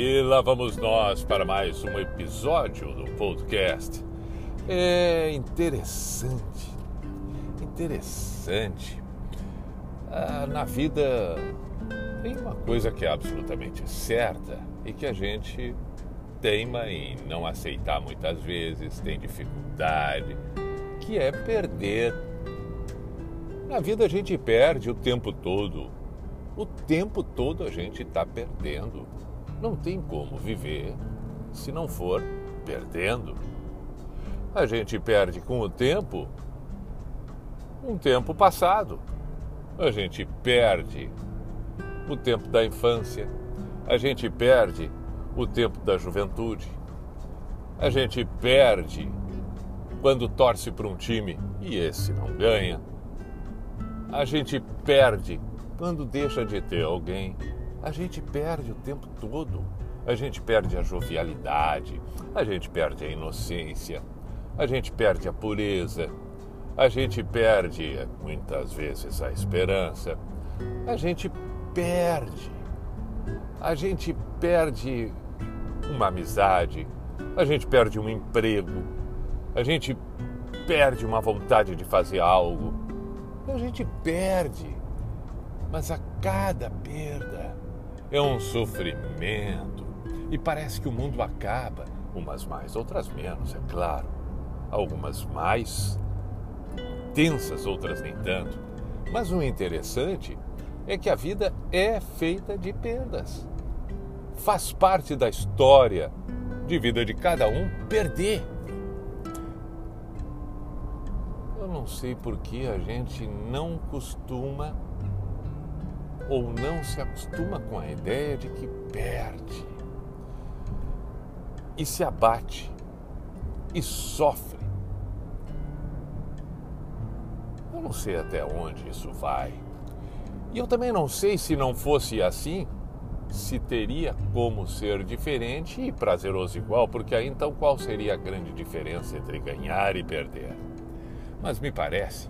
E lá vamos nós para mais um episódio do podcast. É interessante. Na vida tem uma coisa que é absolutamente certa e que a gente teima em não aceitar muitas vezes, tem dificuldade, que é perder. Na vida a gente perde o tempo todo. O tempo todo a gente está perdendo. Não tem como viver se não for perdendo. A gente perde com o tempo um tempo passado. A gente perde o tempo da infância. A gente perde o tempo da juventude. A gente perde quando torce para um time e esse não ganha. A gente perde quando deixa de ter alguém. A gente perde o tempo todo. A gente perde a jovialidade. A gente perde a inocência. A gente perde a pureza. A gente perde, muitas vezes, a esperança. A gente perde uma amizade. A gente perde um emprego. A gente perde uma vontade de fazer algo. A gente perde. Mas a cada perda é um sofrimento e parece que o mundo acaba, umas mais, outras menos, é claro. Algumas mais tensas, outras nem tanto. Mas o interessante é que a vida é feita de perdas. Faz parte da história de vida de cada um perder. Eu não sei por que a gente não costuma ou não se acostuma com a ideia de que perde e se abate e sofre. Eu não sei até onde isso vai. E eu também não sei se não fosse assim, se teria como ser diferente e prazeroso igual, porque aí então qual seria a grande diferença entre ganhar e perder? Mas me parece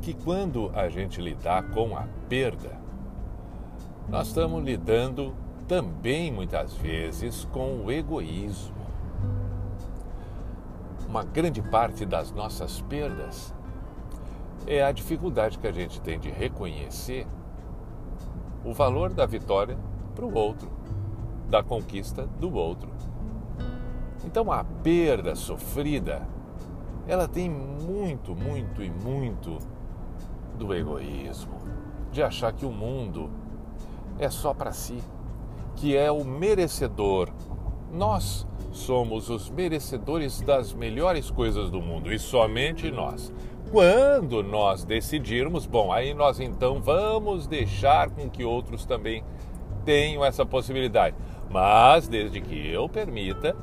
que quando a gente lidar com a perda, nós estamos lidando também muitas vezes com o egoísmo. Uma grande parte das nossas perdas é a dificuldade que a gente tem de reconhecer o valor da vitória para o outro, da conquista do outro. Então a perda sofrida, ela tem muito do egoísmo, de achar que o mundo é só para si, que é o merecedor. Nós somos os merecedores das melhores coisas do mundo e somente nós. Quando nós decidirmos, bom, aí nós então vamos deixar com que outros também tenham essa possibilidade, mas desde que eu permita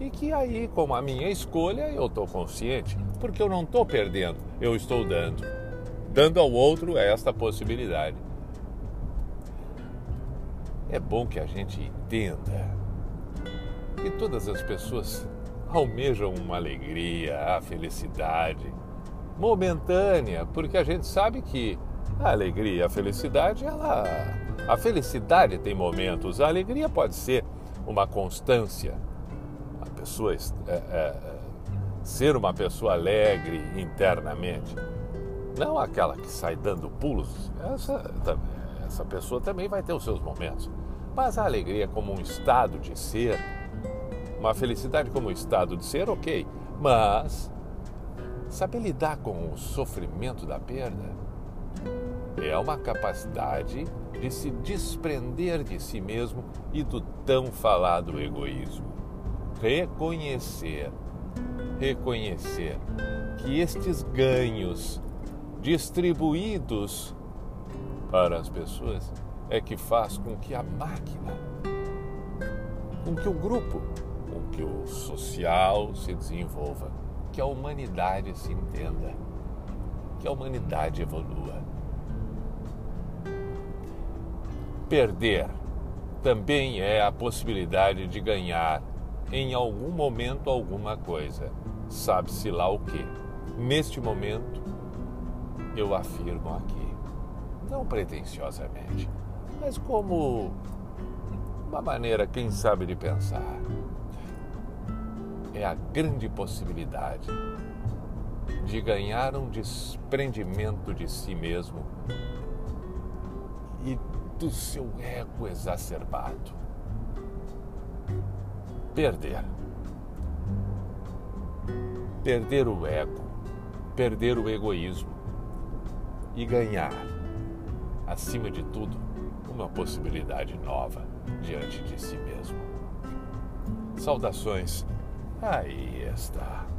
e que aí, com a minha escolha, eu estou consciente, porque eu não estou perdendo, eu estou dando ao outro esta possibilidade. É bom que a gente entenda que todas as pessoas almejam uma alegria, a felicidade momentânea, porque a gente sabe que a alegria, a felicidade, a felicidade tem momentos. A alegria pode ser uma constância, a pessoa ser uma pessoa alegre internamente. Não aquela que sai dando pulos, essa pessoa também vai ter os seus momentos. Mas a alegria como um estado de ser, uma felicidade como um estado de ser, ok. Mas saber lidar com o sofrimento da perda é uma capacidade de se desprender de si mesmo e do tão falado egoísmo. Reconhecer que estes ganhos distribuídos para as pessoas é que faz com que a máquina, com que o grupo, com que o social se desenvolva, que a humanidade se entenda, que a humanidade evolua. Perder também é a possibilidade de ganhar em algum momento alguma coisa, sabe-se lá o quê. Neste momento, eu afirmo aqui, não pretensiosamente, mas como uma maneira, quem sabe, de pensar. É a grande possibilidade de ganhar um desprendimento de si mesmo e do seu ego exacerbado. Perder o ego, perder o egoísmo e ganhar, acima de tudo, uma possibilidade nova diante de si mesmo. Saudações. Aí está.